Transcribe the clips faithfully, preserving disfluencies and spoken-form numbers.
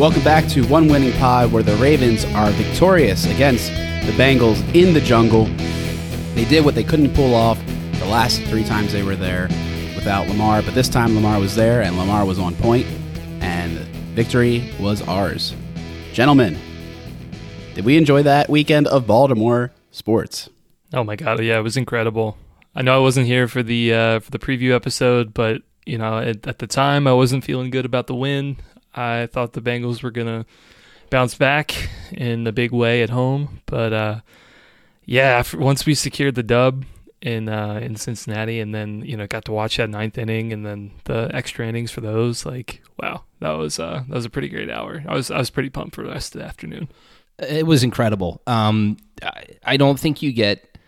Welcome back to One Winning Pod, where the Ravens are victorious against the Bengals in the jungle. They did what they couldn't pull off the last three times they were there without Lamar, but this time Lamar was there and Lamar was on point, and victory was ours. Gentlemen, did we enjoy that weekend of Baltimore sports? Oh my God, yeah, it was incredible. I know I wasn't here for the uh, for the preview episode, but you know, at, at the time I wasn't feeling good about the win. I thought the Bengals were going to bounce back in a big way at home. But, uh, yeah, once we secured the dub in uh, in Cincinnati and then, you know, got to watch that ninth inning and then the extra innings for those, like, wow, that was uh, that was a pretty great hour. I was I was pretty pumped for the rest of the afternoon. It was incredible. Um, I don't think you get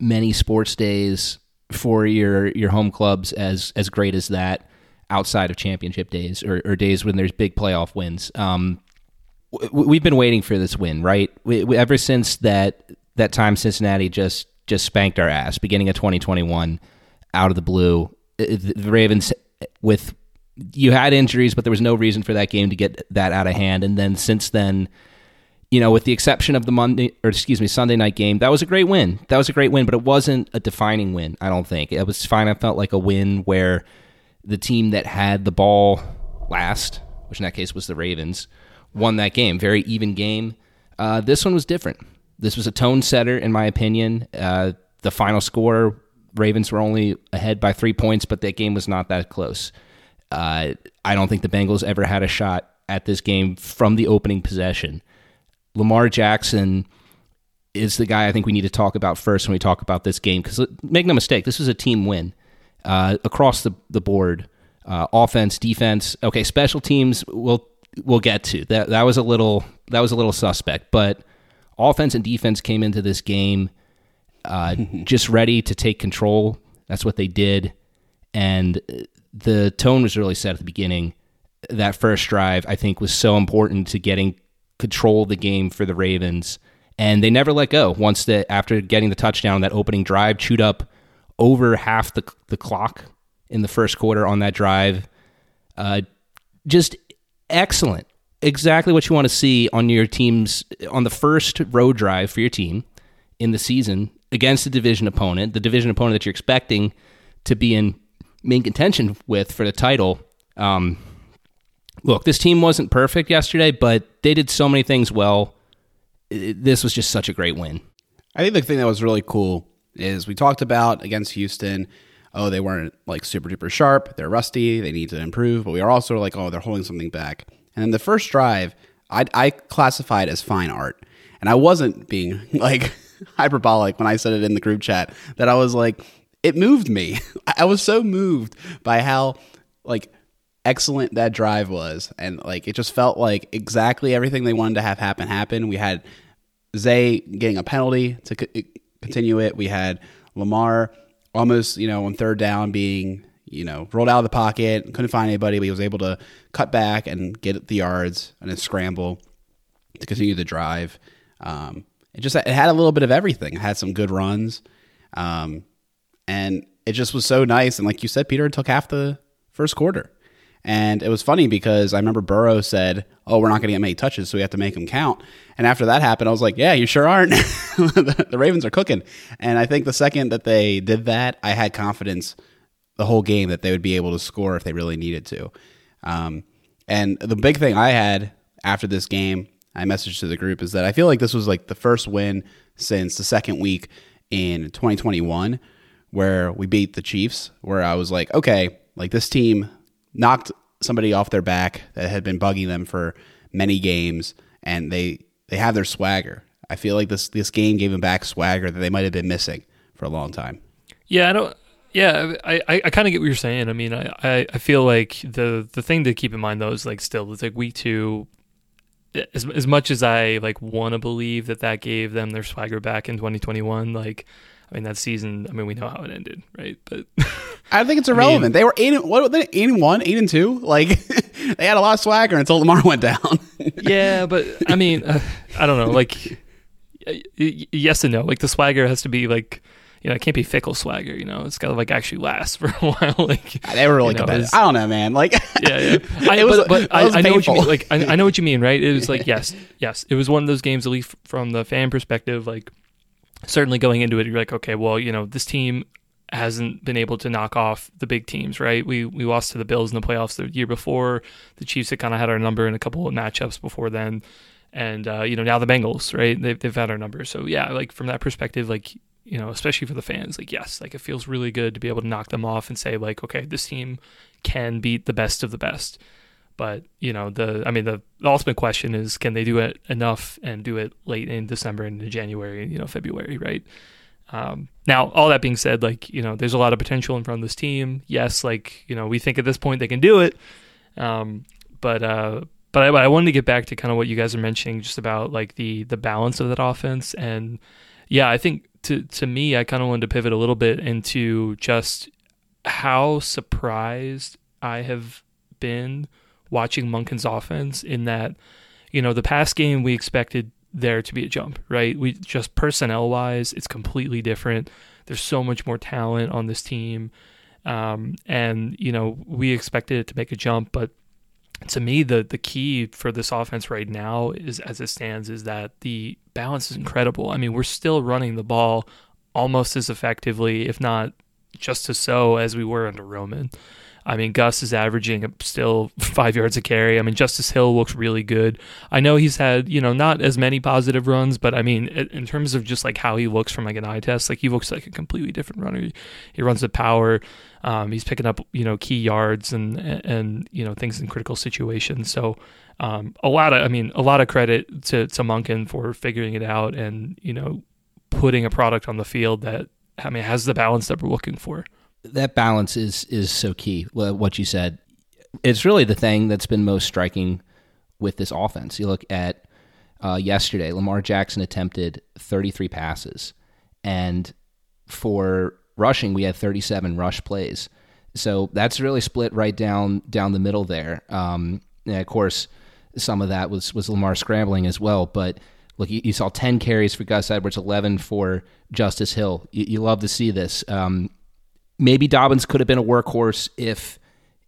many sports days for your, your home clubs as as great as that, outside of championship days or, or days when there's big playoff wins. Um, w- we've been waiting for this win, right? We, we, ever since that that time Cincinnati just, just spanked our ass, beginning of twenty twenty-one, out of the blue. It, the Ravens, with you had injuries, but there was no reason for that game to get that out of hand. And then since then, you know, with the exception of the Monday, or excuse me, Sunday night game, that was a great win. That was a great win, but it wasn't a defining win, I don't think. It was fine. I felt like a win where the team that had the ball last, which in that case was the Ravens, won that game. Very even game. Uh, this one was different. This was a tone setter, in my opinion. Uh, the final score, Ravens were only ahead by three points, but that game was not that close. Uh, I don't think the Bengals ever had a shot at this game from the opening possession. Lamar Jackson is the guy I think we need to talk about first when we talk about this game, because make no mistake, this was a team win. Uh, across the, the board, uh, offense, defense. Okay, special teams we'll we'll get to. That that was a little that was a little suspect, but offense and defense came into this game uh, just ready to take control. That's what they did, and the tone was really set at the beginning. That first drive, I think, was so important to getting control of the game for the Ravens, and they never let go. Once the after getting the touchdown, that opening drive chewed up over half the the clock in the first quarter on that drive. Uh, just excellent. Exactly what you want to see on your team's, on the first road drive for your team in the season against a division opponent, the division opponent that you're expecting to be in main contention with for the title. Um, look, this team wasn't perfect yesterday, but they did so many things well. This was just such a great win. I think the thing that was really cool is we talked about against Houston, oh, they weren't like super duper sharp, they're rusty, they need to improve, but we are also like, oh, they're holding something back. And then the first drive, I, I classified as fine art. And I wasn't being like hyperbolic when I said it in the group chat that I was like, it moved me. I was so moved by how like excellent that drive was. And like, it just felt like exactly everything they wanted to have happen, happen. We had Zay getting a penalty to it, continue it. We had Lamar almost, you know, on third down being, you know, rolled out of the pocket, couldn't find anybody, but he was able to cut back and get the yards and a scramble to continue the drive. Um, it just it had a little bit of everything. It had some good runs, um, and it just was so nice. And like you said, Peter, it took half the first quarter, and it was funny because I remember Burrow said, "Oh, we're not going to get many touches, so we have to make them count." And after that happened, I was like, "Yeah, you sure aren't." the, the Ravens are cooking. And I think the second that they did that, I had confidence the whole game that they would be able to score if they really needed to. Um, and the big thing I had after this game, I messaged to the group, is that I feel like this was like the first win since the second week in twenty twenty-one where we beat the Chiefs, where I was like, okay, like this team knocked somebody off their back that had been bugging them for many games, and they they have their swagger. I feel like this this game gave them back swagger that they might have been missing for a long time. Yeah, I don't. Yeah, I, I, I kind of get what you're saying. I mean, I, I feel like the the thing to keep in mind though is like still it's like week two. As as much as I like want to believe that that gave them their swagger back in twenty twenty-one, like. I mean, that season, I mean, we know how it ended, right? But I think it's irrelevant. I mean, they were eight and, what, they eight and one, eight and two. Like, they had a lot of swagger until Lamar went down. Yeah, but I mean, uh, I don't know. Like, yes and no. Like, the swagger has to be like, you know, it can't be fickle swagger, you know, it's got to like actually last for a while. Like they were really you know, competitive. I don't know, man. Like, yeah, yeah. I, it was, but, but it I, was I know what you mean. Like, I, I know what you mean, right? It was like, yes, yes. It was one of those games, at least from the fan perspective, like certainly going into it, you're like, okay, well, you know, this team hasn't been able to knock off the big teams, right? We we lost to the Bills in the playoffs the year before. The Chiefs had kind of had our number in a couple of matchups before then. And, uh, you know, now the Bengals, right? They've, they've had our number. So, yeah, like from that perspective, like, you know, especially for the fans, like, yes, like it feels really good to be able to knock them off and say, like, okay, this team can beat the best of the best. But, you know, the, I mean, the, the ultimate question is, can they do it enough and do it late in December and into January, you know, February, right? Um, now, all that being said, like, you know, there's a lot of potential in front of this team. Yes, like, you know, we think at this point they can do it. Um, but, uh, But I, I wanted to get back to kind of what you guys are mentioning just about like the the balance of that offense. And yeah, I think to to me, I kind of wanted to pivot a little bit into just how surprised I have been watching Monken's offense in that, you know, the past game we expected there to be a jump, right? We just personnel wise, it's completely different. There's so much more talent on this team. Um, and, you know, we expected it to make a jump, but to me, the the key for this offense right now is, as it stands, is that the balance is incredible. I mean, we're still running the ball almost as effectively, if not just as so, as we were under Roman. I mean, Gus is averaging still five yards a carry. I mean, Justice Hill looks really good. I know he's had, you know, not as many positive runs, but I mean, in terms of just like how he looks from like an eye test, like he looks like a completely different runner. He, he runs with power. Um, he's picking up, you know, key yards and, and, and you know, things in critical situations. So um, a lot of, I mean, a lot of credit to, to Monken for figuring it out and, you know, putting a product on the field that, I mean, has the balance that we're looking for. That balance is is so key, what you said. It's really the thing that's been most striking with this offense. You look at uh, yesterday, Lamar Jackson attempted thirty-three passes. And for rushing, we had thirty-seven rush plays. So that's really split right down down the middle there. Um, and of course, some of that was, was Lamar scrambling as well. But look, you, you saw ten carries for Gus Edwards, eleven for Justice Hill. You, you love to see this. Um Maybe Dobbins could have been a workhorse if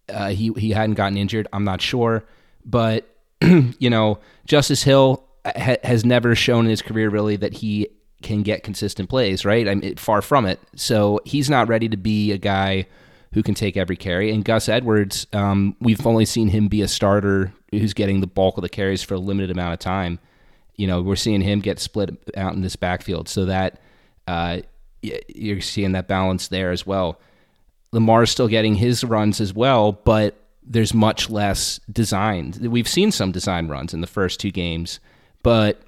uh, he he hadn't gotten injured. I'm not sure, but you know, Justice Hill ha- has never shown in his career really that he can get consistent plays. Right? I mean, far from it. So he's not ready to be a guy who can take every carry. And Gus Edwards, um, we've only seen him be a starter who's getting the bulk of the carries for a limited amount of time. You know, we're seeing him get split out in this backfield, so that. Uh, You're seeing that balance there as well. Lamar's still getting his runs as well, but there's much less designed. We've seen some design runs in the first two games, but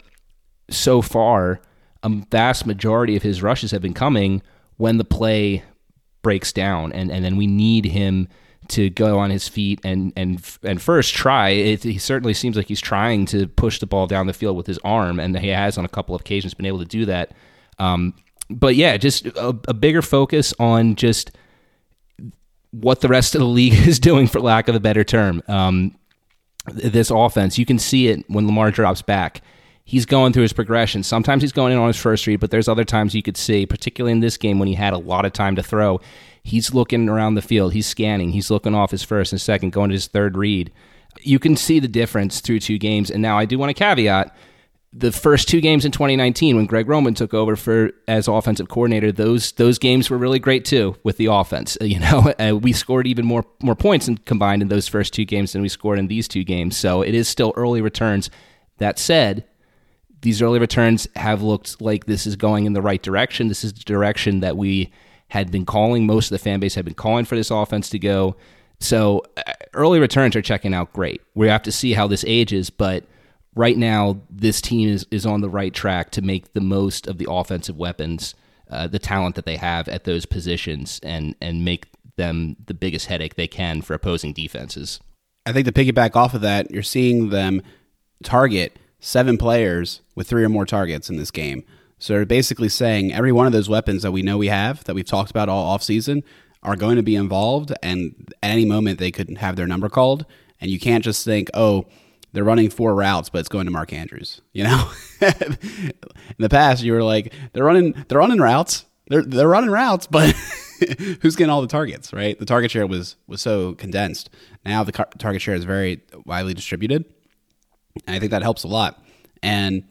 so far, a vast majority of his rushes have been coming when the play breaks down, and, and then we need him to go on his feet and and and first try. It, he certainly seems like he's trying to push the ball down the field with his arm, and he has on a couple of occasions been able to do that. Um But yeah, just a, a bigger focus on just what the rest of the league is doing, for lack of a better term. Um, this offense, you can see it when Lamar drops back. He's going through his progression. Sometimes he's going in on his first read, but there's other times you could see, particularly in this game when he had a lot of time to throw, he's looking around the field, he's scanning, he's looking off his first and second, going to his third read. You can see the difference through two games. And now I do want to caveat the first two games in twenty nineteen, when Greg Roman took over for as offensive coordinator, those those games were really great too with the offense. You know, uh, we scored even more more points in, combined in those first two games than we scored in these two games. So it is still early returns. That said, these early returns have looked like this is going in the right direction. This is the direction that we had been calling. Most of the fan base had been calling for this offense to go. So uh, early returns are checking out great. We have to see how this ages, but right now, this team is, is on the right track to make the most of the offensive weapons, uh, the talent that they have at those positions, and and make them the biggest headache they can for opposing defenses. I think to piggyback off of that, you're seeing them target seven players with three or more targets in this game. So they're basically saying every one of those weapons that we know we have, that we've talked about all offseason, are going to be involved, and at any moment they could have their number called. And you can't just think, oh, they're running four routes, but it's going to Mark Andrews. You know, in the past you were like, they're running, they're running routes. they're they're running routes, but who's getting all the targets, right? The target share was was so condensed. Now the car- target share is very widely distributed, and I think that helps a lot. And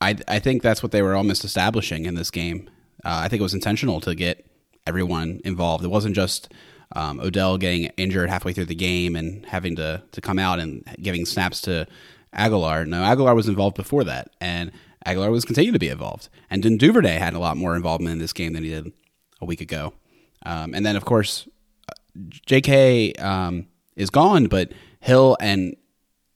I I think that's what they were almost establishing in this game. Uh, I think it was intentional to get everyone involved. It wasn't just um, Odell getting injured halfway through the game and having to to come out and giving snaps to Aguilar. No, Aguilar was involved before that, and Aguilar was continuing to be involved. And then Duvernay had a lot more involvement in this game than he did a week ago. Um, and then, of course, J K um, is gone, but Hill and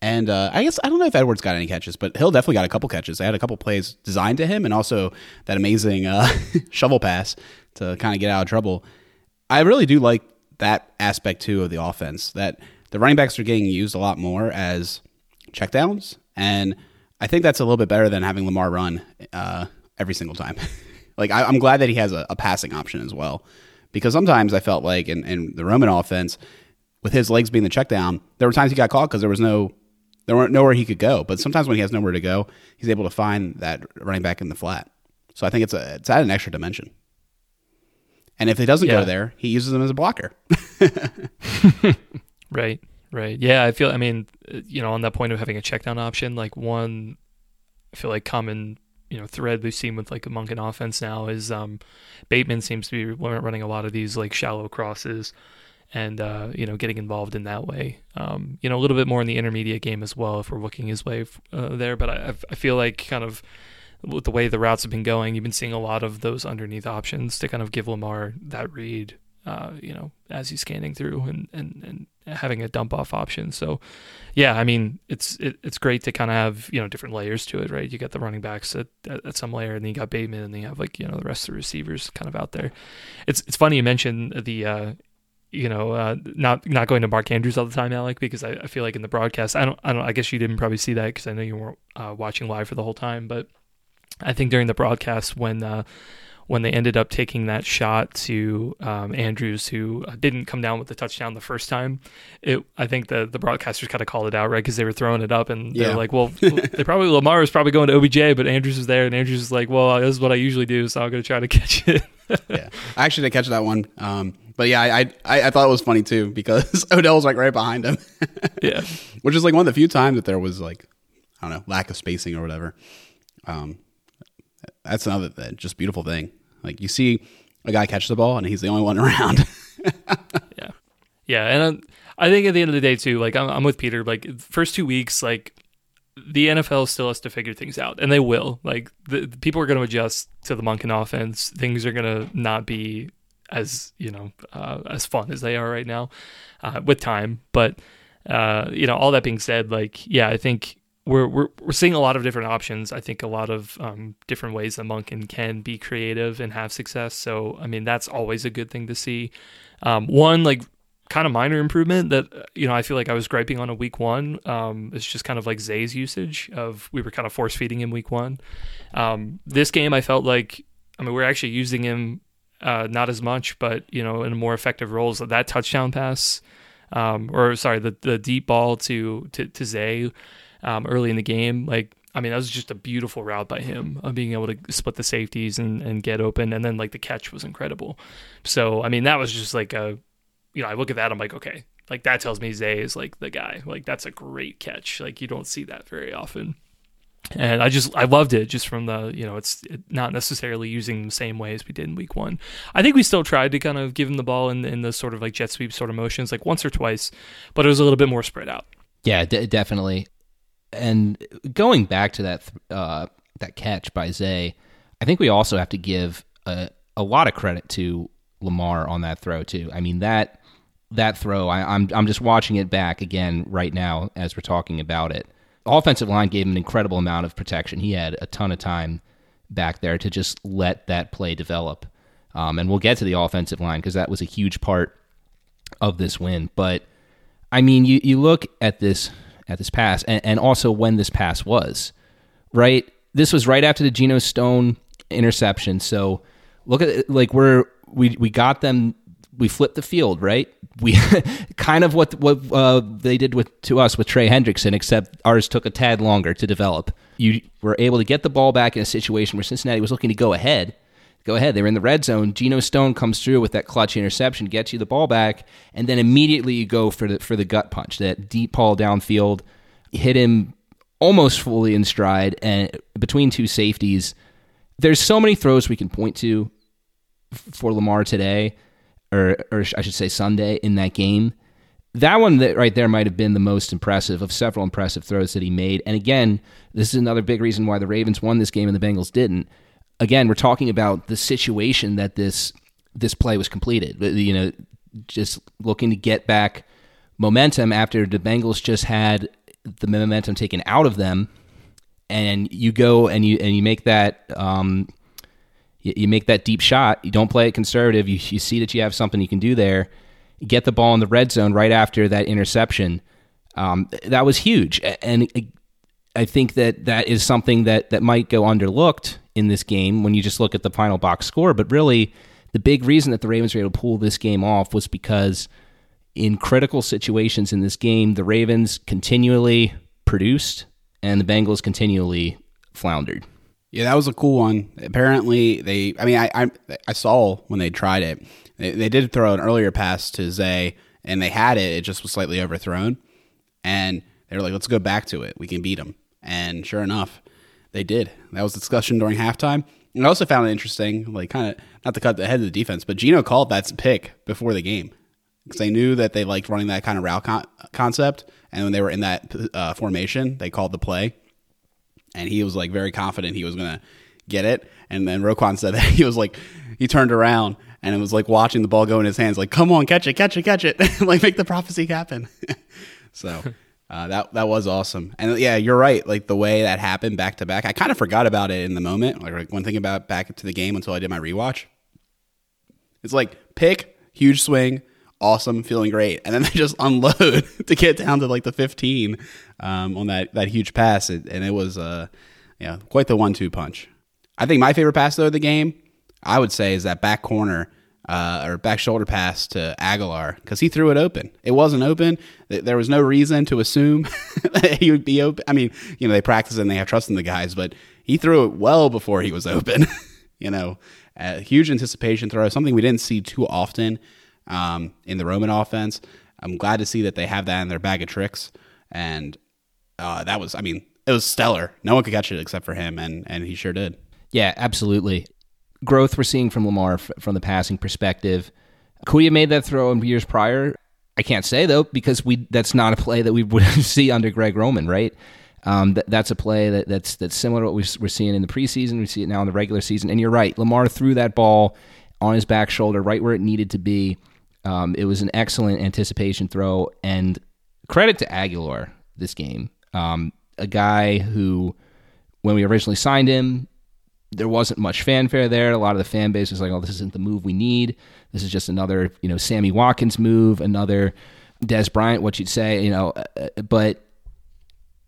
and uh, I guess I don't know if Edwards got any catches, but Hill definitely got a couple catches. They had a couple plays designed to him, and also that amazing uh, shovel pass to kind of get out of trouble. I really do like that aspect, too, of the offense, that the running backs are getting used a lot more as checkdowns, and I think that's a little bit better than having Lamar run uh, every single time. Like, I, I'm glad that he has a, a passing option as well, because sometimes I felt like in, in the Roman offense, with his legs being the check down, there were times he got caught because there was no, there weren't nowhere he could go. But sometimes when he has nowhere to go, he's able to find that running back in the flat. So I think it's a, it's added an extra dimension. And if he doesn't yeah. go there, he uses them as a blocker. Right. Right. Yeah, I feel, I mean, you know, on that point of having a check down option, like one, I feel like common, you know, thread we've seen with like a Monken offense now is um, Bateman seems to be running a lot of these like shallow crosses and, uh, you know, getting involved in that way. Um, you know, a little bit more in the intermediate game as well if we're looking his way uh, there. But I, I feel like kind of with the way the routes have been going, you've been seeing a lot of those underneath options to kind of give Lamar that read, uh, you know, as he's scanning through and, and, and, having a dump off option. So yeah, I mean, it's, it, it's great to kind of have, you know, different layers to it, right? You got the running backs at, at, at some layer, and then you got Bateman, and then you have like, you know, the rest of the receivers kind of out there. It's, it's funny you mentioned the, uh, you know, uh, not, not going to Mark Andrews all the time, Alec, because I, I feel like in the broadcast, I don't, I don't, I guess you didn't probably see that because I know you weren't uh, watching live for the whole time, but I think during the broadcast when, uh, when they ended up taking that shot to um, Andrews, who didn't come down with the touchdown the first time, it, I think the, the broadcasters kind of called it out, right? Because they were throwing it up, and yeah. they're like, well, they probably Lamar was probably going to O B J, but Andrews was there, and Andrews was like, well, this is what I usually do, so I'm going to try to catch it. Yeah, I actually did catch that one. Um, but yeah, I, I I thought it was funny, too, because Odell was like right behind him. Yeah. Which is like one of the few times that there was like, I don't know, lack of spacing or whatever. Um, that's another just beautiful thing. Like, you see a guy catch the ball, and he's the only one around. yeah. Yeah, and I'm, I think at the end of the day, too, like, I'm, I'm with Peter. Like, first two weeks, like, the N F L still has to figure things out, and they will. Like, the, the people are going to adjust to the Monken offense. Things are going to not be as, you know, uh, as fun as they are right now uh, with time. But, uh, you know, all that being said, like, yeah, I think We're, we're we're seeing a lot of different options. I think a lot of um, different ways that Monken can be creative and have success. So, I mean, that's always a good thing to see. Um, one, like, kind of minor improvement that, you know, I feel like I was griping on a week one. Um, it's just kind of like Zay's usage of we were kind of force feeding him week one. Um, this game, I felt like, I mean, we're actually using him uh, not as much, but, you know, in more effective roles. That touchdown pass, um, or sorry, the, the deep ball to, to, to Zay, Um, early in the game, like, I mean, that was just a beautiful route by him of being able to split the safeties and, and get open. And then, like, the catch was incredible. So, I mean, that was just like a, you know, I look at that, I'm like, okay, like, that tells me Zay is like the guy. Like, that's a great catch. Like, you don't see that very often. And I just, I loved it just from the, you know, it's not necessarily using the same way as we did in week one. I think we still tried to kind of give him the ball in, in those sort of like jet sweep sort of motions, like once or twice, but it was a little bit more spread out. Yeah, d- definitely. And going back to that uh, that catch by Zay, I think we also have to give a, a lot of credit to Lamar on that throw too. I mean, that that throw, I, I'm I'm just watching it back again right now as we're talking about it. The offensive line gave him an incredible amount of protection. He had a ton of time back there to just let that play develop. Um, and we'll get to the offensive line because that was a huge part of this win. But I mean, you you look at this. at this pass, and, and also when this pass was, right? This was right after the Geno Stone interception, so look at it, like, we're, we we got them, we flipped the field, right? We kind of what what uh, they did with to us with Trey Hendrickson, except ours took a tad longer to develop. You were able to get the ball back in a situation where Cincinnati was looking to go ahead, go ahead. They're in the red zone. Geno Stone comes through with that clutch interception, gets you the ball back, and then immediately you go for the for the gut punch, that deep ball downfield, hit him almost fully in stride and between two safeties. There's so many throws we can point to for Lamar today, or or I should say Sunday in that game. That one that right there might have been the most impressive of several impressive throws that he made. And again, this is another big reason why the Ravens won this game and the Bengals didn't. Again, we're talking about the situation that this this play was completed. You know, just looking to get back momentum after the Bengals just had the momentum taken out of them, and you go and you and you make that um, you, you make that deep shot. You don't play it conservative. You you see that you have something you can do there. Get the ball in the red zone right after that interception. Um, that was huge. And I think that that is something that, that might go underlooked in this game when you just look at the final box score. But really, the big reason that the Ravens were able to pull this game off was because in critical situations in this game, the Ravens continually produced and the Bengals continually floundered. Yeah, that was a cool one. Apparently, they, I mean, I I, I saw when they tried it, they, they did throw an earlier pass to Zay, and they had it. It just was slightly overthrown. And they were like, let's go back to it. We can beat them. And sure enough, they did. That was the discussion during halftime. And I also found it interesting, like kind of, not to cut the head of the defense, but Geno called that pick before the game because they knew that they liked running that kind of route con- concept. And when they were in that uh, formation, they called the play. And he was like very confident he was going to get it. And then Roquan said that he was like, he turned around and it was like watching the ball go in his hands, like, come on, catch it, catch it, catch it. Like, make the prophecy happen. So uh, that that was awesome. And yeah, you're right. Like the way that happened back to back, I kind of forgot about it in the moment. Like one thing about back to the game until I did my rewatch. It's like pick, huge swing, awesome, feeling great. And then they just unload to get down to like the fifteen um, on that, that huge pass. And it was uh, yeah, quite the one two punch. I think my favorite pass, though, of the game, I would say, is that back corner uh, or back shoulder pass to Aguilar because he threw it open. It wasn't open. There was no reason to assume that he would be open. I mean, you know, they practice and they have trust in the guys, but he threw it well before he was open. You know, a huge anticipation throw, something we didn't see too often Um, in the Roman offense. I'm glad to see that they have that in their bag of tricks. And uh, that was, I mean, it was stellar. No one could catch it except for him, and, and he sure did. Yeah, absolutely. Growth we're seeing from Lamar f- from the passing perspective. Could he have made that throw in years prior? I can't say, though, because we that's not a play that we would see under Greg Roman, right? Um, th- that's a play that, that's, that's similar to what we've, we're seeing in the preseason. We see it now in the regular season. And you're right, Lamar threw that ball on his back shoulder right where it needed to be. Um, it was an excellent anticipation throw, and credit to Aguilar this game. Um, a guy who, when we originally signed him, there wasn't much fanfare there. A lot of the fan base was like, oh, this isn't the move we need. This is just another, you know, Sammy Watkins move, another Des Bryant, what you'd say, you know. But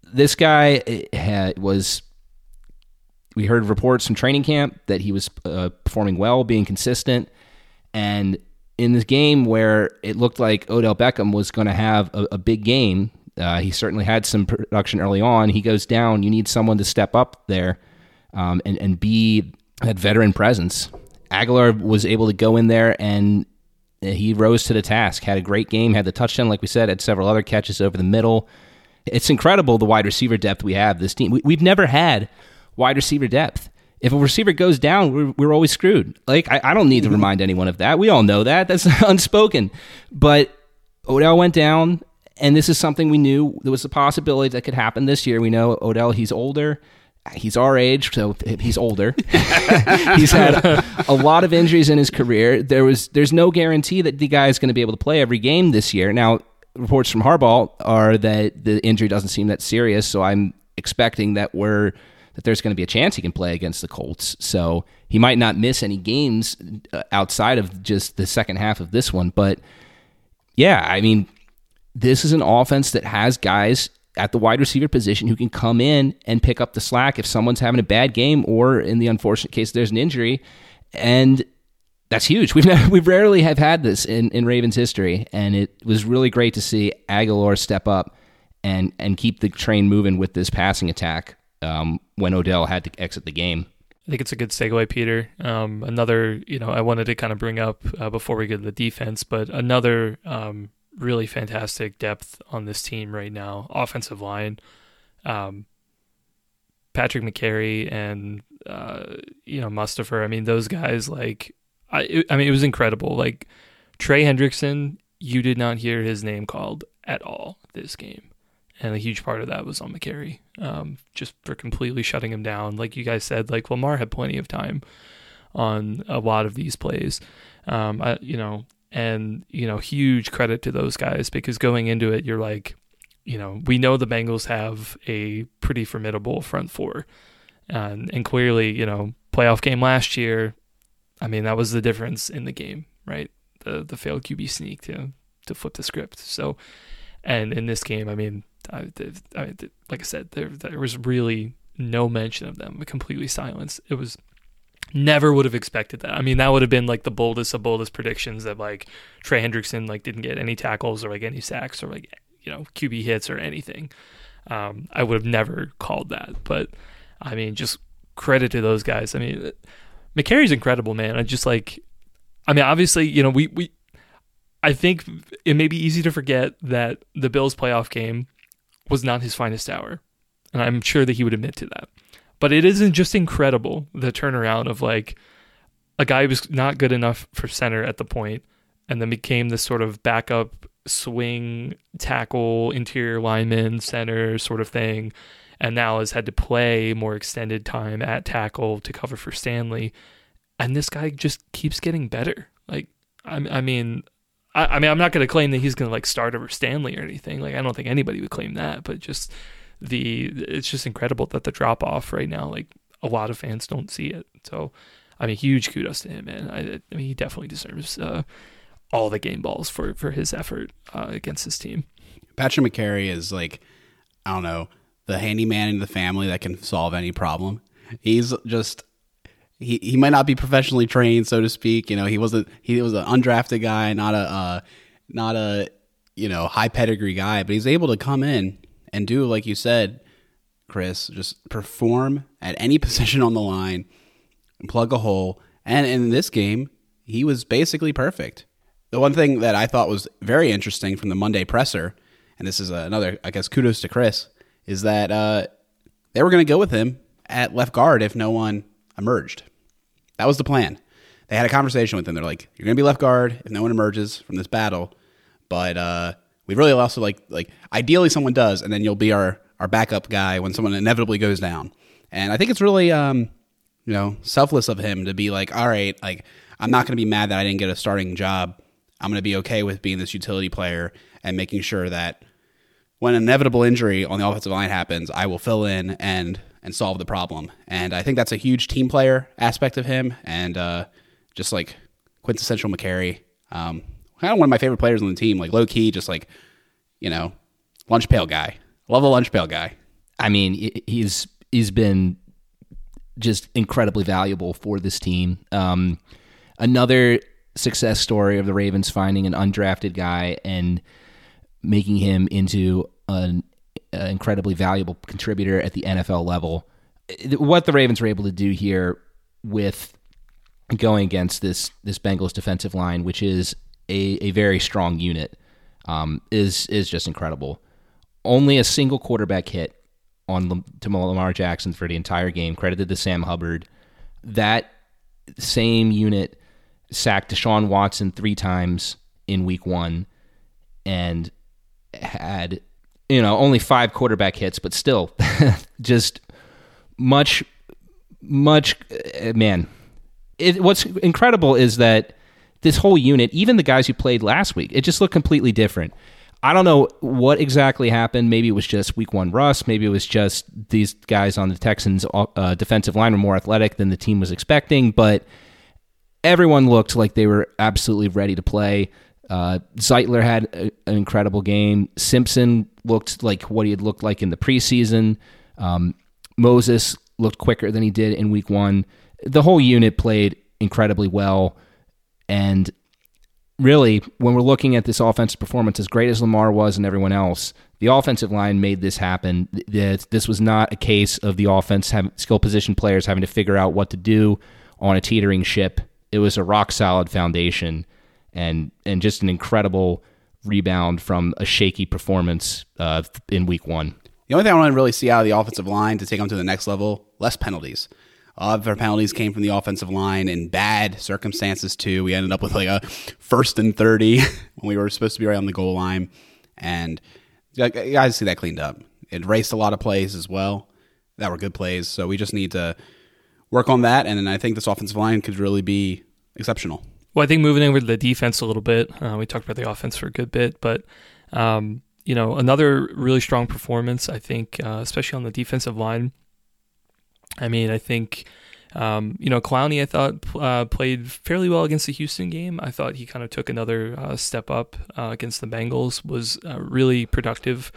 this guy had, was, we heard reports from training camp that he was uh, performing well, being consistent, and in this game where it looked like Odell Beckham was going to have a, a big game, uh, he certainly had some production early on. He goes down. You need someone to step up there um, and, and be that veteran presence. Aguilar was able to go in there, and he rose to the task, had a great game, had the touchdown, like we said, had several other catches over the middle. It's incredible the wide receiver depth we have this team. We, we've never had wide receiver depth. If a receiver goes down, we're, we're always screwed. Like, I, I don't need to remind anyone of that. We all know that. That's unspoken. But Odell went down, and this is something we knew. There was a possibility that could happen this year. We know Odell, he's older. He's our age, so he's older. He's had a, a lot of injuries in his career. There was, There's no guarantee that the guy is going to be able to play every game this year. Now, reports from Harbaugh are that the injury doesn't seem that serious, so I'm expecting that we're... that there's going to be a chance he can play against the Colts. So he might not miss any games outside of just the second half of this one. But yeah, I mean, this is an offense that has guys at the wide receiver position who can come in and pick up the slack if someone's having a bad game or in the unfortunate case, there's an injury. And that's huge. We've never, we rarely have had this in, in Ravens history. And it was really great to see Aguilar step up and, and keep the train moving with this passing attack. Um, when Odell had to exit the game. I think it's a good segue, Peter. Um, another, you know, I wanted to kind of bring up uh, before we get to the defense, but another um, really fantastic depth on this team right now, offensive line. Um, Patrick Mekari and, uh, you know, Mustafa. I mean, those guys, like, I, I mean, it was incredible. Like, Trey Hendrickson, you did not hear his name called at all this game. And a huge part of that was on Mekari, um, just for completely shutting him down. Like you guys said, like Lamar had plenty of time on a lot of these plays, um, I, you know, and, you know, huge credit to those guys, because going into it, you're like, you know, we know the Bengals have a pretty formidable front four. And, and clearly, you know, playoff game last year, I mean, that was the difference in the game, right? The the failed Q B sneak to to flip the script. So, and in this game, I mean, I, I, like I said, there there was really no mention of them. Completely silenced. It was, never would have expected that. I mean, that would have been like the boldest of boldest predictions that like Trey Hendrickson like didn't get any tackles or like any sacks or like, you know, Q B hits or anything. Um, I would have never called that. But I mean, just credit to those guys. I mean, Mekari's incredible, man. I just like, I mean, obviously, you know, we we, I think it may be easy to forget that the Bills playoff game was not his finest hour. And I'm sure that he would admit to that. But it isn't just incredible, the turnaround of like a guy who was not good enough for center at the point and then became this sort of backup swing, tackle, interior lineman, center sort of thing. And now has had to play more extended time at tackle to cover for Stanley. And this guy just keeps getting better. Like, I, I mean... I mean, I'm not going to claim that he's going to like start over Stanley or anything. Like, I don't think anybody would claim that, but just the, it's just incredible that the drop off right now, like a lot of fans don't see it. So, I mean, huge kudos to him, man. I, I mean, he definitely deserves uh, all the game balls for, for his effort uh, against his team. Patrick Mekari is like, I don't know, the handyman in the family that can solve any problem. He's just, He he might not be professionally trained, so to speak. You know, he wasn't. He was an undrafted guy, not a uh, not a you know high pedigree guy, but he's able to come in and do, like you said, Chris, just perform at any position on the line, and plug a hole. And in this game, he was basically perfect. The one thing that I thought was very interesting from the Monday presser, and this is another, I guess, kudos to Chris, is that uh, they were going to go with him at left guard if no one emerged. That was the plan. They had a conversation with him. They're like, "You're going to be left guard if no one emerges from this battle, but uh, we really also like like ideally someone does, and then you'll be our our backup guy when someone inevitably goes down." And I think it's really um, you know selfless of him to be like, "All right, like I'm not going to be mad that I didn't get a starting job. I'm going to be okay with being this utility player and making sure that when an inevitable injury on the offensive line happens, I will fill in and." and solve the problem. And I think that's a huge team player aspect of him, and uh, just like quintessential Mekari. Um, kind of one of my favorite players on the team, like low-key, just like, you know, lunch pail guy. Love a lunch pail guy. I mean, he's he's been just incredibly valuable for this team. Um, another success story of the Ravens finding an undrafted guy and making him into an Uh, incredibly valuable contributor at the N F L level. What the Ravens were able to do here with going against this this Bengals defensive line, which is a, a very strong unit, um, is is just incredible. Only a single quarterback hit on to Lamar Jackson for the entire game, credited to Sam Hubbard. That same unit sacked Deshaun Watson three times in week one and had... You know, only five quarterback hits, but still, just much, much, man. It, what's incredible is that this whole unit, even the guys who played last week, it just looked completely different. I don't know what exactly happened. Maybe it was just week one rust. Maybe it was just these guys on the Texans' uh, defensive line were more athletic than the team was expecting, but everyone looked like they were absolutely ready to play. Uh, Zeitler had a, an incredible game. Simpson looked like what he had looked like in the preseason. Um, Moses looked quicker than he did in week one. The whole unit played incredibly well, and really, when we're looking at this offensive performance, as great as Lamar was and everyone else, the offensive line made this happen. This was not a case of the offense, having skill position players having to figure out what to do on a teetering ship. It was a rock-solid foundation and and just an incredible rebound from a shaky performance uh, in week one. The only thing I want to really see out of the offensive line to take them to the next level, less penalties. Uh, their penalties came from the offensive line in bad circumstances, too. We ended up with like a first and thirty when we were supposed to be right on the goal line. And you got to see that cleaned up. It erased a lot of plays as well that were good plays. So we just need to work on that. And I think this offensive line could really be exceptional. Well, I think moving over to the defense a little bit, uh, we talked about the offense for a good bit, but um, you know, another really strong performance, I think, uh, especially on the defensive line. I mean, I think, um, you know, Clowney, I thought, uh, played fairly well against the Houston game. I thought he kind of took another uh, step up uh, against the Bengals, was uh, really productive,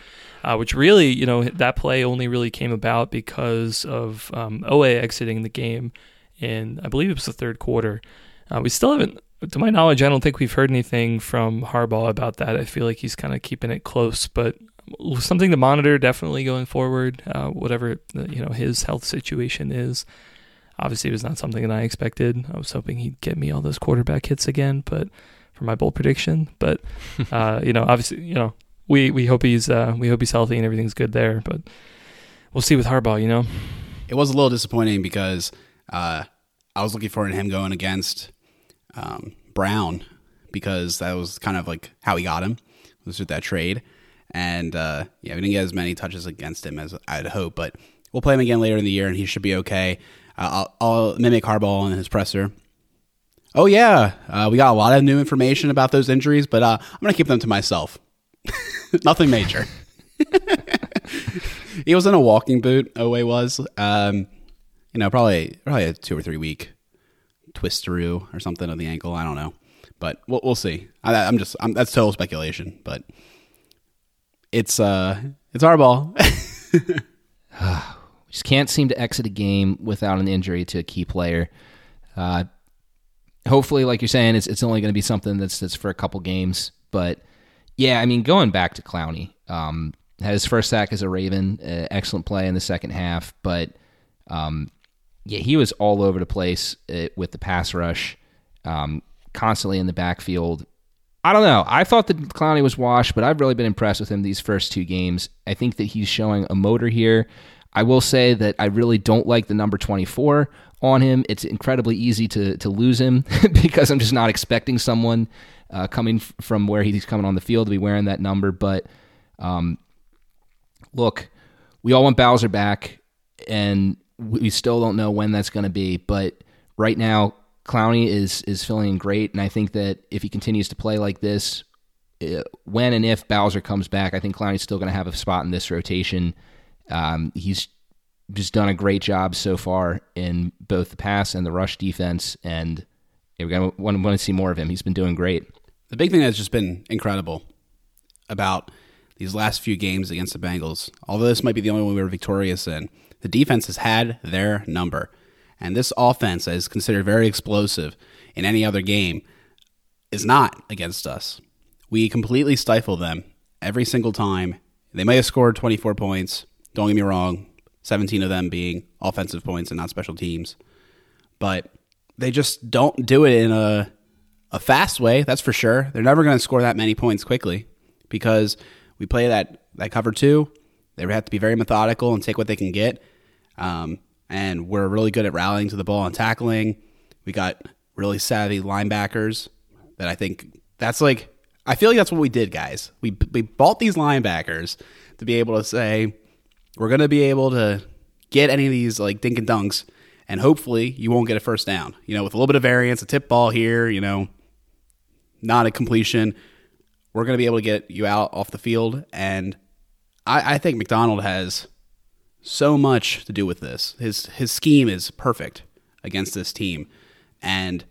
uh, which really, you know, that play only really came about because of um, O A exiting the game in, I believe it was the third quarter. Uh, we still haven't, to my knowledge, I don't think we've heard anything from Harbaugh about that. I feel like he's kind of keeping it close, but something to monitor definitely going forward, uh, whatever, you know, his health situation is. Obviously, it was not something that I expected. I was hoping he'd get me all those quarterback hits again, but for my bold prediction. But uh, you know, obviously, you know, we we hope he's uh, we hope he's healthy and everything's good there. But we'll see with Harbaugh. You know, it was a little disappointing because uh, I was looking for him going against um, Brown because that was kind of like how he got him, was with that trade. And, uh, yeah, we didn't get as many touches against him as I'd hope, but we'll play him again later in the year, and he should be okay. Uh, I'll, I'll mimic Harbaugh on his presser. Oh, yeah, uh, we got a lot of new information about those injuries, but uh, I'm going to keep them to myself. Nothing major. He was in a walking boot, O A was. Um, you know, probably probably a two- or three-week twist-through or something of the ankle. I don't know, but we'll, we'll see. I, I'm just I'm, that's total speculation, but... It's uh, it's our ball. We just can't seem to exit a game without an injury to a key player. Uh, hopefully, like you're saying, it's it's only going to be something that's that's for a couple games. But yeah, I mean, going back to Clowney, um, had his first sack as a Raven, uh, excellent play in the second half. But um, yeah, he was all over the place uh, with the pass rush, um, constantly in the backfield. I don't know. I thought that Clowney was washed, but I've really been impressed with him these first two games. I think that he's showing a motor here. I will say that I really don't like the number twenty-four on him. It's incredibly easy to to lose him because I'm just not expecting someone uh, coming f- from where he's coming on the field to be wearing that number. But um, look, we all want Bowser back, and we still don't know when that's going to be. But right now, Clowney is is feeling great, and I think that if he continues to play like this, when and if Bowser comes back, I think Clowney's still going to have a spot in this rotation. Um, he's just done a great job so far in both the pass and the rush defense, and yeah, we're going to want to see more of him. He's been doing great. The big thing that's just been incredible about these last few games against the Bengals, although this might be the only one we were victorious in, the defense has had their number. And this offense that is considered very explosive in any other game is not against us. We completely stifle them every single time. They may have scored twenty-four points. Don't get me wrong. seventeen of them being offensive points and not special teams. But they just don't do it in a, a fast way. That's for sure. They're never going to score that many points quickly because we play that, that cover two. They have to be very methodical and take what they can get. Um, And we're really good at rallying to the ball and tackling. We got really savvy linebackers that I think that's like, I feel like that's what we did, guys. We we bought these linebackers to be able to say, we're going to be able to get any of these like dink and dunks, and hopefully you won't get a first down. You know, with a little bit of variance, a tip ball here, you know, not a completion. We're going to be able to get you out off the field. And I, I think McDonald has so much to do with this. His his scheme is perfect against this team. And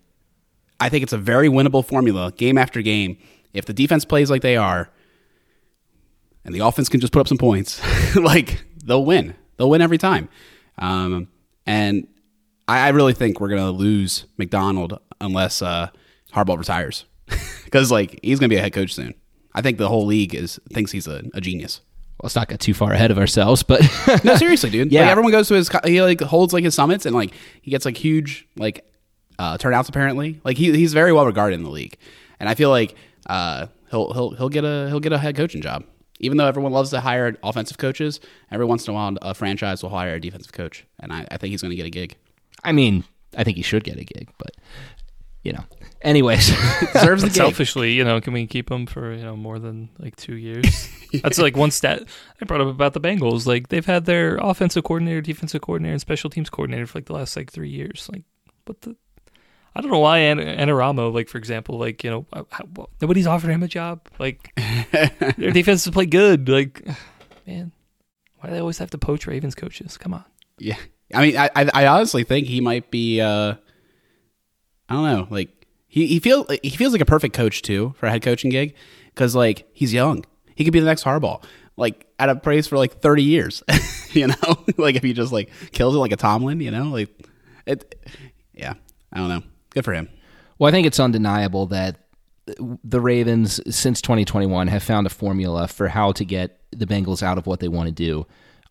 I think it's a very winnable formula game after game. If the defense plays like they are and the offense can just put up some points, like they'll win. They'll win every time. Um, and I, I really think we're going to lose McDonald unless uh, Harbaugh retires because like he's going to be a head coach soon. I think the whole league is thinks he's a, a genius. Let's not get too far ahead of ourselves, but no, seriously, dude. Yeah, like, everyone goes to his. He like holds like his summits, and like he gets like huge like uh, turnouts. Apparently, like he he's very well regarded in the league, and I feel like uh, he'll he'll he'll get a he'll get a head coaching job. Even though everyone loves to hire offensive coaches, every once in a while a franchise will hire a defensive coach, and I, I think he's going to get a gig. I mean, I think he should get a gig, but you know. Anyways, deserves the gig. Selfishly, you know, can we keep him for, you know, more than like two years? Yeah. That's like one stat I brought up about the Bengals. Like they've had their offensive coordinator, defensive coordinator, and special teams coordinator for like the last like three years. Like, what the? I don't know why An- Anaramo, like for example, like you know, how, well, nobody's offered him a job. Like their defense to play good. Like, man, why do they always have to poach Ravens coaches? Come on. Yeah, I mean, I I, I honestly think he might be. Uh, I don't know, like. He he feels he feels like a perfect coach too for a head coaching gig because like he's young, he could be the next Harbaugh, like at a place for like thirty years, you know, like if he just like kills it like a Tomlin, you know, like it. Yeah, I don't know. Good for him. Well, I think it's undeniable that the Ravens since twenty twenty-one have found a formula for how to get the Bengals out of what they want to do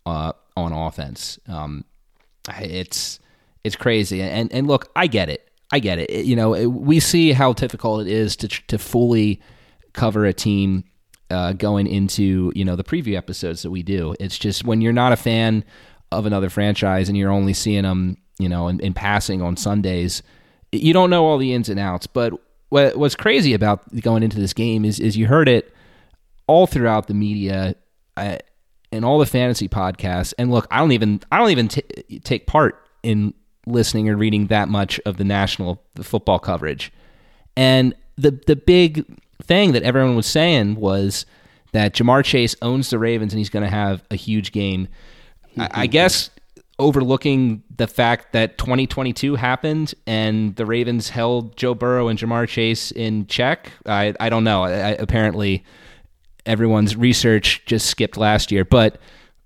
uh, on offense. Um, it's it's crazy, and and look, I get it. I get it. You know, we see how difficult it is to to fully cover a team uh, going into, you know, the preview episodes that we do. It's just when you're not a fan of another franchise and you're only seeing them, you know, in, in passing on Sundays, you don't know all the ins and outs. But what, what's crazy about going into this game is, is you heard it all throughout the media uh, and all the fantasy podcasts. And look, I don't even I don't even t- take part in listening or reading that much of the national football coverage, and the the big thing that everyone was saying was that Jamar Chase owns the Ravens and he's going to have a huge game. I, I guess overlooking the fact that twenty twenty-two happened and the Ravens held Joe Burrow and Jamar Chase in check. I I don't know. I, apparently, everyone's research just skipped last year, but.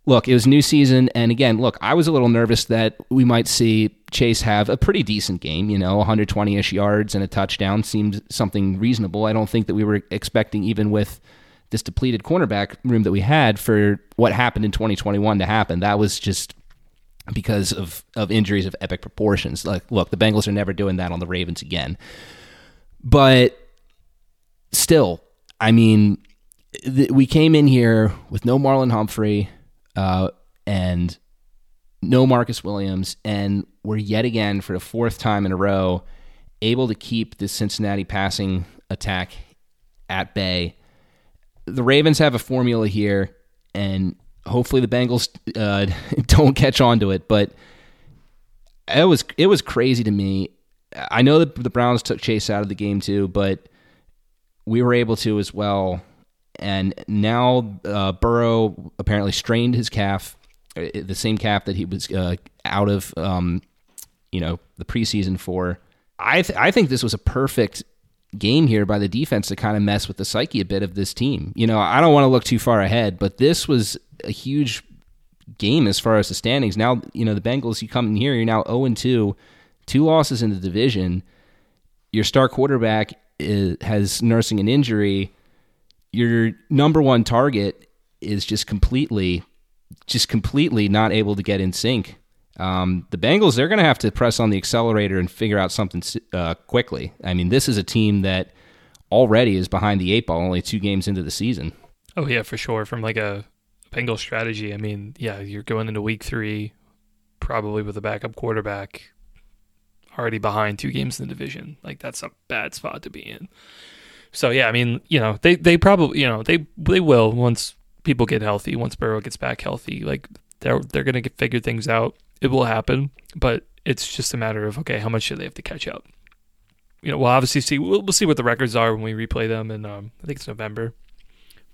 Look, it was new season, and again, look, I was a little nervous that we might see Chase have a pretty decent game, you know, one hundred twenty-ish yards and a touchdown seemed something reasonable. I don't think that we were expecting, even with this depleted cornerback room that we had, for what happened in twenty twenty-one to happen. That was just because of, of injuries of epic proportions. Like, look, the Bengals are never doing that on the Ravens again. But still, I mean, th- we came in here with no Marlon Humphrey, Uh, and no Marcus Williams, and we're yet again, for the fourth time in a row, able to keep the Cincinnati passing attack at bay. The Ravens have a formula here, and hopefully the Bengals uh, don't catch on to it, but it was it was crazy to me. I know that the Browns took Chase out of the game too, but we were able to as well. And now uh, Burrow apparently strained his calf, the same calf that he was uh, out of, um, you know, the preseason for. I th- I think this was a perfect game here by the defense to kind of mess with the psyche a bit of this team. You know, I don't want to look too far ahead, but this was a huge game as far as the standings. Now, you know, the Bengals, you come in here, you're now oh and two, two losses in the division. Your star quarterback is, has nursing an injury. Your number one target is just completely, just completely not able to get in sync. Um, the Bengals, they're going to have to press on the accelerator and figure out something uh, quickly. I mean, this is a team that already is behind the eight ball, only two games into the season. Oh, yeah, for sure. From like a Bengals strategy, I mean, yeah, you're going into week three, probably with a backup quarterback, already behind two games in the division. Like, that's a bad spot to be in. So, yeah, I mean, you know, they, they probably, you know, they they will once people get healthy, once Burrow gets back healthy. Like, they're, they're going to figure things out. It will happen, but it's just a matter of, okay, how much do they have to catch up? You know, we'll obviously see. We'll, we'll see what the records are when we replay them, and um, I think it's November.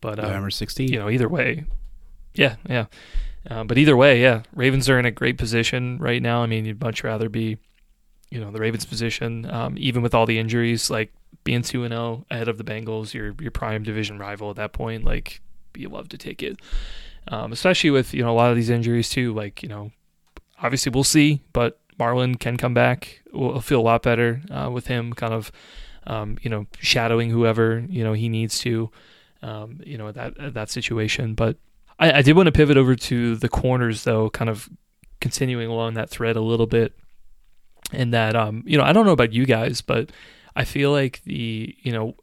But um, November sixteenth. You know, either way. Yeah, yeah. Uh, but either way, yeah, Ravens are in a great position right now. I mean, you'd much rather be, you know, the Ravens position, um, even with all the injuries, like, being two and oh ahead of the Bengals, your your prime division rival at that point, like, you love to take it. Um, especially with, you know, a lot of these injuries too, like, you know, obviously we'll see, but Marlon can come back. We'll feel a lot better uh, with him kind of um, you know, shadowing whoever, you know, he needs to, um, you know, that, that situation. But I, I did want to pivot over to the corners, though, kind of continuing along that thread a little bit. And that, um, you know, I don't know about you guys, but I feel like the, you know,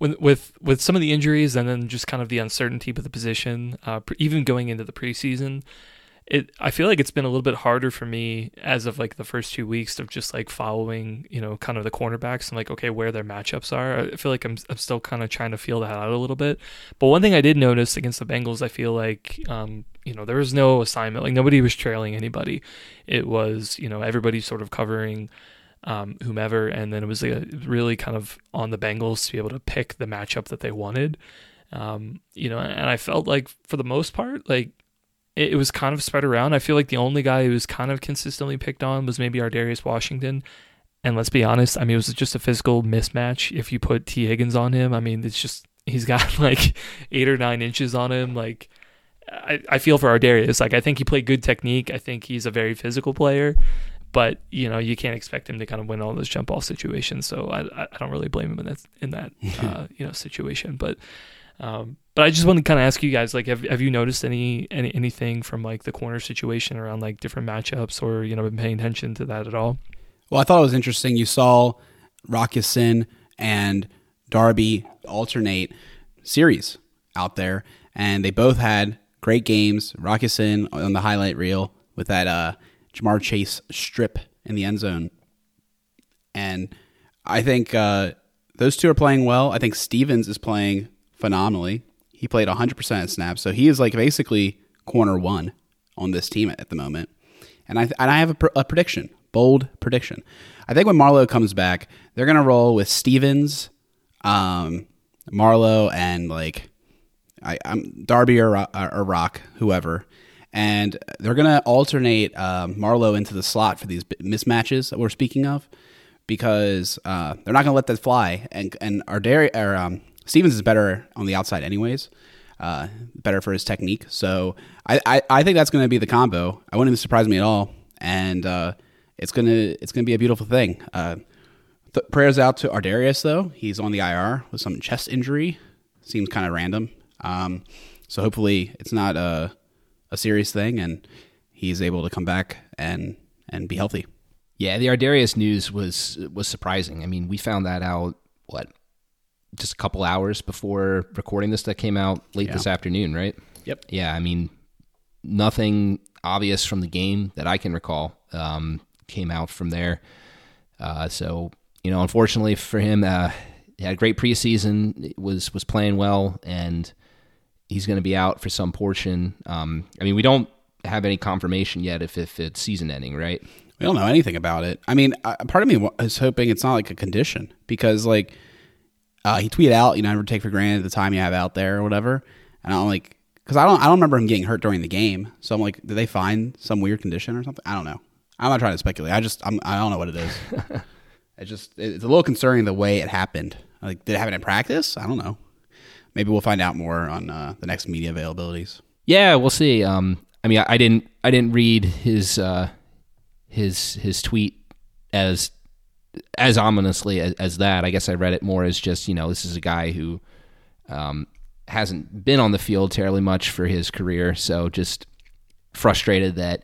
With, with with some of the injuries and then just kind of the uncertainty of the position, uh, pre- even going into the preseason, it I feel like it's been a little bit harder for me as of like the first two weeks of just like following, you know, kind of the cornerbacks and like, okay, where their matchups are. I feel like I'm I'm still kind of trying to feel that out a little bit. But one thing I did notice against the Bengals, I feel like, um, you know, there was no assignment. Like nobody was trailing anybody. It was, you know, everybody sort of covering Um, whomever, and then it was like really kind of on the Bengals to be able to pick the matchup that they wanted, um, you know. And I felt like for the most part, like it, it was kind of spread around. I feel like the only guy who was kind of consistently picked on was maybe Ar'Darius Washington. And let's be honest, I mean, it was just a physical mismatch. If you put T. Higgins on him, I mean, it's just he's got like eight or nine inches on him. Like I, I feel for Ar'Darius. Like I think he played good technique. I think he's a very physical player. But, you know, you can't expect him to kind of win all those jump ball situations. So I I don't really blame him in that, in that uh, you know, situation. But um, but I just want to kind of ask you guys, like, have have you noticed any, any anything from, like, the corner situation around, like, different matchups or, you know, been paying attention to that at all? Well, I thought it was interesting. You saw Rock Ya-Sin and Darby alternate series out there, and they both had great games. Rock Ya-Sin on the highlight reel with that uh, – Jamar Chase strip in the end zone. And I think uh, those two are playing well. I think Stephens is playing phenomenally. He played one hundred percent of snaps. So he is like basically corner one on this team at the moment. And I th- and I have a, pr- a prediction, bold prediction. I think when Marlowe comes back, they're going to roll with Stephens, um, Marlowe, and like I, I'm Darby or, or, or Rock, whoever. And they're going to alternate uh, Marlowe into the slot for these mismatches that we're speaking of, because uh, they're not going to let that fly. And and our Dar- or, um, Stephens is better on the outside anyways, uh, better for his technique. So I, I, I think that's going to be the combo. I wouldn't even surprise me at all. And uh, it's going to it's gonna be a beautiful thing. Uh, th- prayers out to Ar'Darius, though. He's on the I R with some chest injury. Seems kind of random. Um, so hopefully it's not... Uh, a serious thing, and he's able to come back and and be healthy. Yeah, the Ar'Darius news was was surprising. I mean, we found that out, what, just a couple hours before recording this? That came out late yeah. this afternoon, right? Yep. Yeah, I mean, nothing obvious from the game that I can recall um, came out from there. Uh, so, you know, unfortunately for him, uh, he had a great preseason, was was playing well, and he's going to be out for some portion. Um, I mean, we don't have any confirmation yet if, if it's season-ending, right? We don't know anything about it. I mean, uh, part of me is hoping it's not like a condition, because like uh, he tweeted out, you know, never take for granted the time you have out there or whatever. And I'm like, because I don't, I don't remember him getting hurt during the game. So I'm like, did they find some weird condition or something? I don't know. I'm not trying to speculate. I just, I'm, I don't know what it is. It just, it's a little concerning the way it happened. Like, did it happen in practice? I don't know. Maybe we'll find out more on uh, the next media availabilities. Yeah, we'll see. Um, I mean, I, I didn't, I didn't read his, uh, his, his tweet as, as ominously as, as that. I guess I read it more as just, you know, this is a guy who um, hasn't been on the field terribly much for his career, so just frustrated that,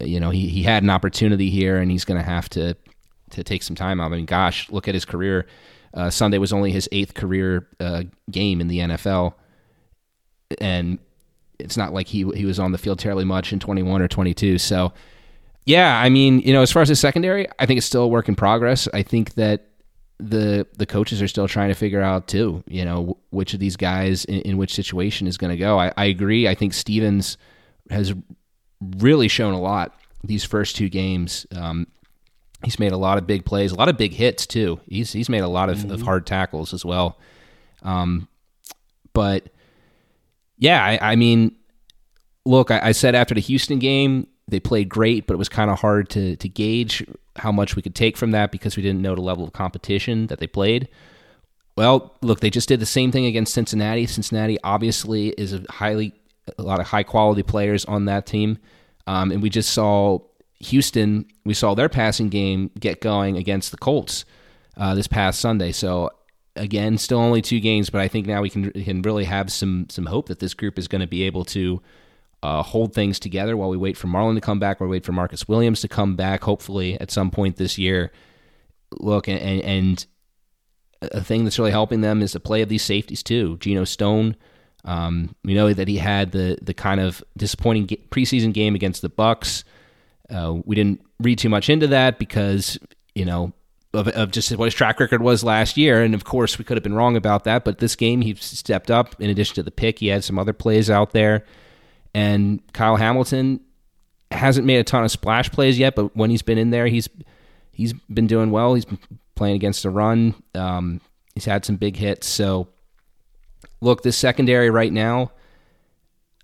you know, he, he had an opportunity here and he's going to have to to take some time out. I mean, gosh, look at his career. Uh, Sunday was only his eighth career uh, game in the N F L, and it's not like he he was on the field terribly much in twenty-one or twenty-two. So, yeah, I mean, you know, as far as the secondary, I think it's still a work in progress. I think that the the coaches are still trying to figure out, too, you know, which of these guys in, in which situation is going to go. I, I agree. I think Stephens has really shown a lot these first two games. Um He's made a lot of big plays, a lot of big hits too. He's he's made a lot of, mm-hmm. of hard tackles as well. Um, but yeah, I, I mean, look, I, I said after the Houston game they played great, but it was kind of hard to to gauge how much we could take from that because we didn't know the level of competition that they played. Well, look, they just did the same thing against Cincinnati. Cincinnati obviously is a highly a lot of high quality players on that team, um, and we just saw Houston, we saw their passing game get going against the Colts. uh, this past Sunday. So again, still only two games, but I think now we can can really have some some hope that this group is going to be able to uh, hold things together while we wait for Marlon to come back, while we wait for Marcus Williams to come back, hopefully at some point this year. Look, and, and, and a thing that's really helping them is the play of these safeties too. Geno Stone, um, we know that he had the the kind of disappointing ge- preseason game against the Bucks. Uh, we didn't read too much into that because, you know, of, of just what his track record was last year. And of course, we could have been wrong about that. But this game, he stepped up. In addition to the pick, he had some other plays out there. And Kyle Hamilton hasn't made a ton of splash plays yet, but when he's been in there, he's he's been doing well. He's been playing against the run. Um, he's had some big hits. So, look, this secondary right now,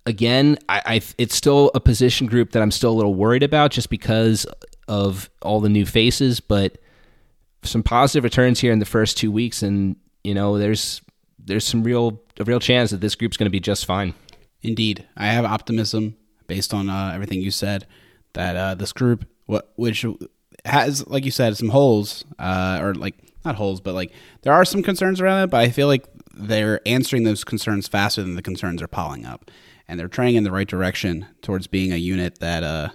again, I, I it's still a position group that I'm still a little worried about just because of all the new faces, but some positive returns here in the first two weeks, and you know, there's there's some real a real chance that this group's going to be just fine. Indeed, I have optimism based on uh, everything you said that uh, this group, what which has, like you said, some holes, uh, or like not holes, but like there are some concerns around it, but I feel like they're answering those concerns faster than the concerns are piling up. And they're trending in the right direction towards being a unit that uh,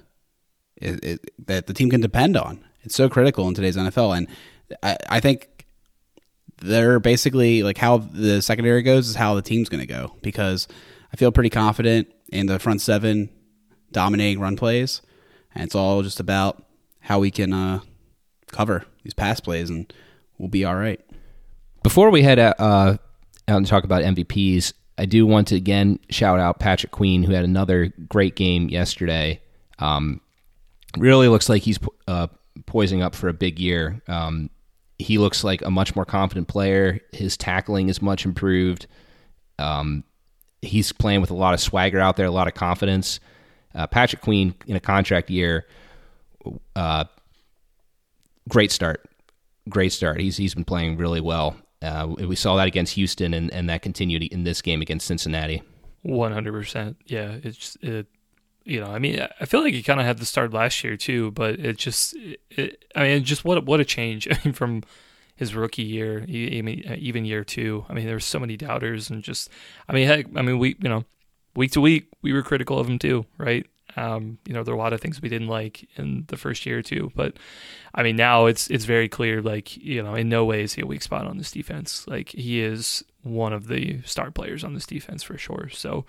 it, it, that the team can depend on. It's so critical in today's N F L, and I, I think they're basically like how the secondary goes is how the team's going to go. Because I feel pretty confident in the front seven dominating run plays, and it's all just about how we can uh, cover these pass plays, and we'll be all right. Before we head out, uh, out and talk about M V Ps. I do want to, again, shout out Patrick Queen, who had another great game yesterday. Um, really looks like he's uh, poising up for a big year. Um, he looks like a much more confident player. His tackling is much improved. Um, he's playing with a lot of swagger out there, a lot of confidence. Uh, Patrick Queen, in a contract year, uh, great start. Great start. He's He's been playing really well. Uh, we saw that against Houston, and, and that continued in this game against Cincinnati. one hundred percent. Yeah, it's it, you know, I mean, I feel like he kind of had the start last year too, but it just, it, I mean, just what what a change I mean, from his rookie year, even year two. I mean, there were so many doubters, and just, I mean, heck, I mean, we, you know, week to week, we were critical of him too, right? Um, you know, there were a lot of things we didn't like in the first year or two, but I mean, now it's, it's very clear, like, you know, in no way is he a weak spot on this defense. Like, he is one of the star players on this defense for sure. So,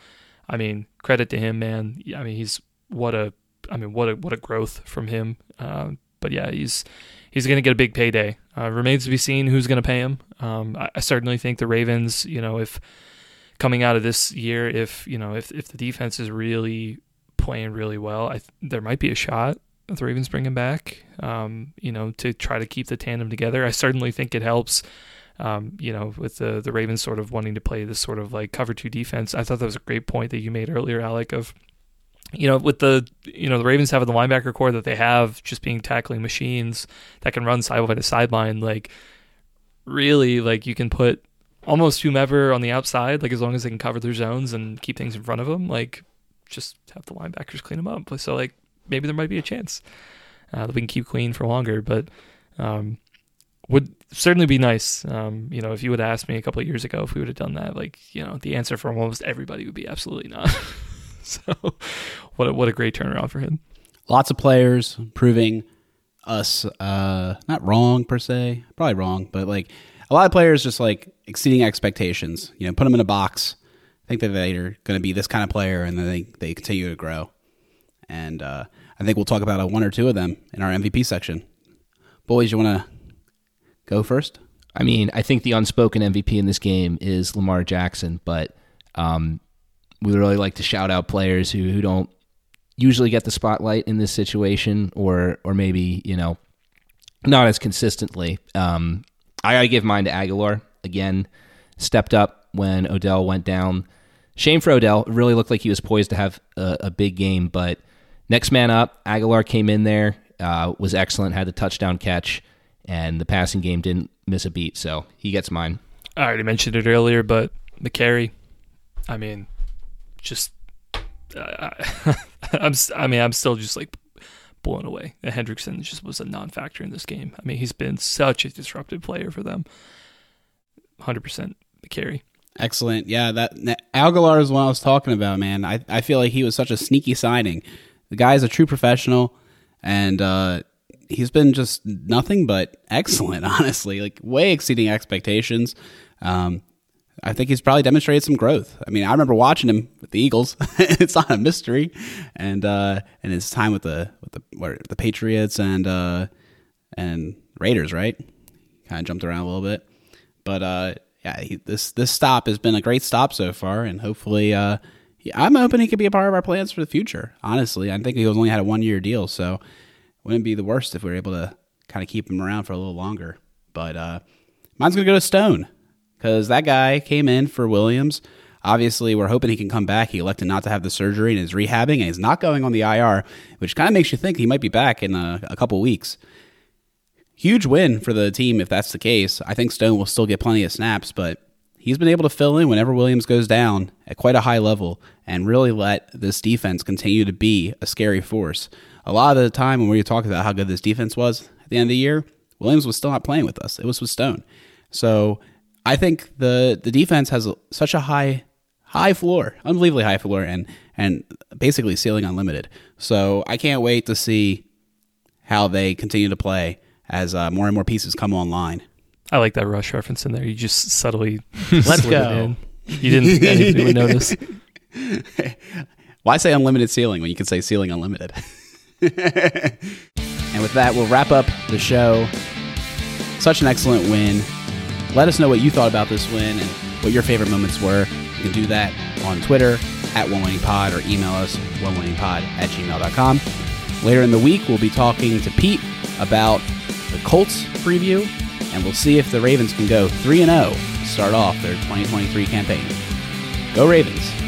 I mean, credit to him, man. I mean, he's what a, I mean, what a, what a growth from him. Um, but yeah, he's, he's going to get a big payday. Uh, remains to be seen who's going to pay him. Um, I, I certainly think the Ravens, you know, if coming out of this year, if, you know, if, if the defense is really playing really well, I th- there might be a shot at the Ravens bringing back, um, you know, to try to keep the tandem together. I certainly think it helps, um, you know, with the, the Ravens sort of wanting to play this sort of like cover two defense. I thought that was a great point that you made earlier, Alec, of, you know, with the, you know, the Ravens having the linebacker core that they have, just being tackling machines that can run sideline to sideline, like really, like you can put almost whomever on the outside, like as long as they can cover their zones and keep things in front of them, like, just have the linebackers clean them up. So, like, maybe there might be a chance uh, that we can keep Queen for longer, but um, would certainly be nice. Um, you know, if you would have asked me a couple of years ago if we would have done that, like, you know, the answer for almost everybody would be absolutely not. So what a, what a great turnaround for him. Lots of players proving us uh, not wrong per se, probably wrong, but like a lot of players just like exceeding expectations, you know, put them in a box. I think that they're going to be this kind of player, and then they, they continue to grow. And uh, I think we'll talk about a one or two of them in our M V P section. Boys, you want to go first? I mean, I think the unspoken M V P in this game is Lamar Jackson, but um, we really like to shout out players who, who don't usually get the spotlight in this situation, or or maybe, you know, not as consistently. Um, I got to give mine to Aguilar. Again, stepped up when Odell went down. Shame for Odell. It really looked like he was poised to have a, a big game, but next man up, Aguilar came in there, uh, was excellent, had the touchdown catch, and the passing game didn't miss a beat, so he gets mine. I already mentioned it earlier, but Mekari, I mean, just, uh, I'm, I mean, I'm still just like blown away that Hendrickson just was a non-factor in this game. I mean, he's been such a disruptive player for them. one hundred percent Mekari. Excellent. Yeah, that, that Aguilar is what I was talking about, man. I, I feel like he was such a sneaky signing. The guy's a true professional, and uh, he's been just nothing but excellent, honestly, like way exceeding expectations. Um, I think he's probably demonstrated some growth. I mean, I remember watching him with the Eagles. It's not a mystery. And uh, and his time with the with the what, the Patriots and uh, and Raiders, right? Kind of jumped around a little bit. But uh, yeah, he, this this stop has been a great stop so far, and hopefully uh, he, I'm hoping he could be a part of our plans for the future. Honestly, I think he only had a one-year deal, so it wouldn't be the worst if we were able to kind of keep him around for a little longer. But uh, mine's going to go to Stone. Because that guy came in for Williams. Obviously, we're hoping he can come back. He elected not to have the surgery and is rehabbing, and he's not going on the I R, which kind of makes you think he might be back in a, a couple weeks. Huge win for the team if that's the case. I think Stone will still get plenty of snaps, but he's been able to fill in whenever Williams goes down at quite a high level and really let this defense continue to be a scary force. A lot of the time when we were talking about how good this defense was at the end of the year, Williams was still not playing with us. It was with Stone. So I think the, the defense has a, such a high high floor, unbelievably high floor, and and basically ceiling unlimited. So I can't wait to see how they continue to play as uh, more and more pieces come online. I like that Rush reference in there. You just subtly let's go. It in. You didn't think anybody would notice. Why say unlimited ceiling when you can say ceiling unlimited? And with that, we'll wrap up the show. Such an excellent win. Let us know what you thought about this win and what your favorite moments were. You can do that on Twitter, at one winningpod, or email us, one winningpod at gmail dot com. Later in the week, we'll be talking to Pete about the Colts preview, and we'll see if the Ravens can go three and oh to start off their twenty twenty-three campaign. Go Ravens!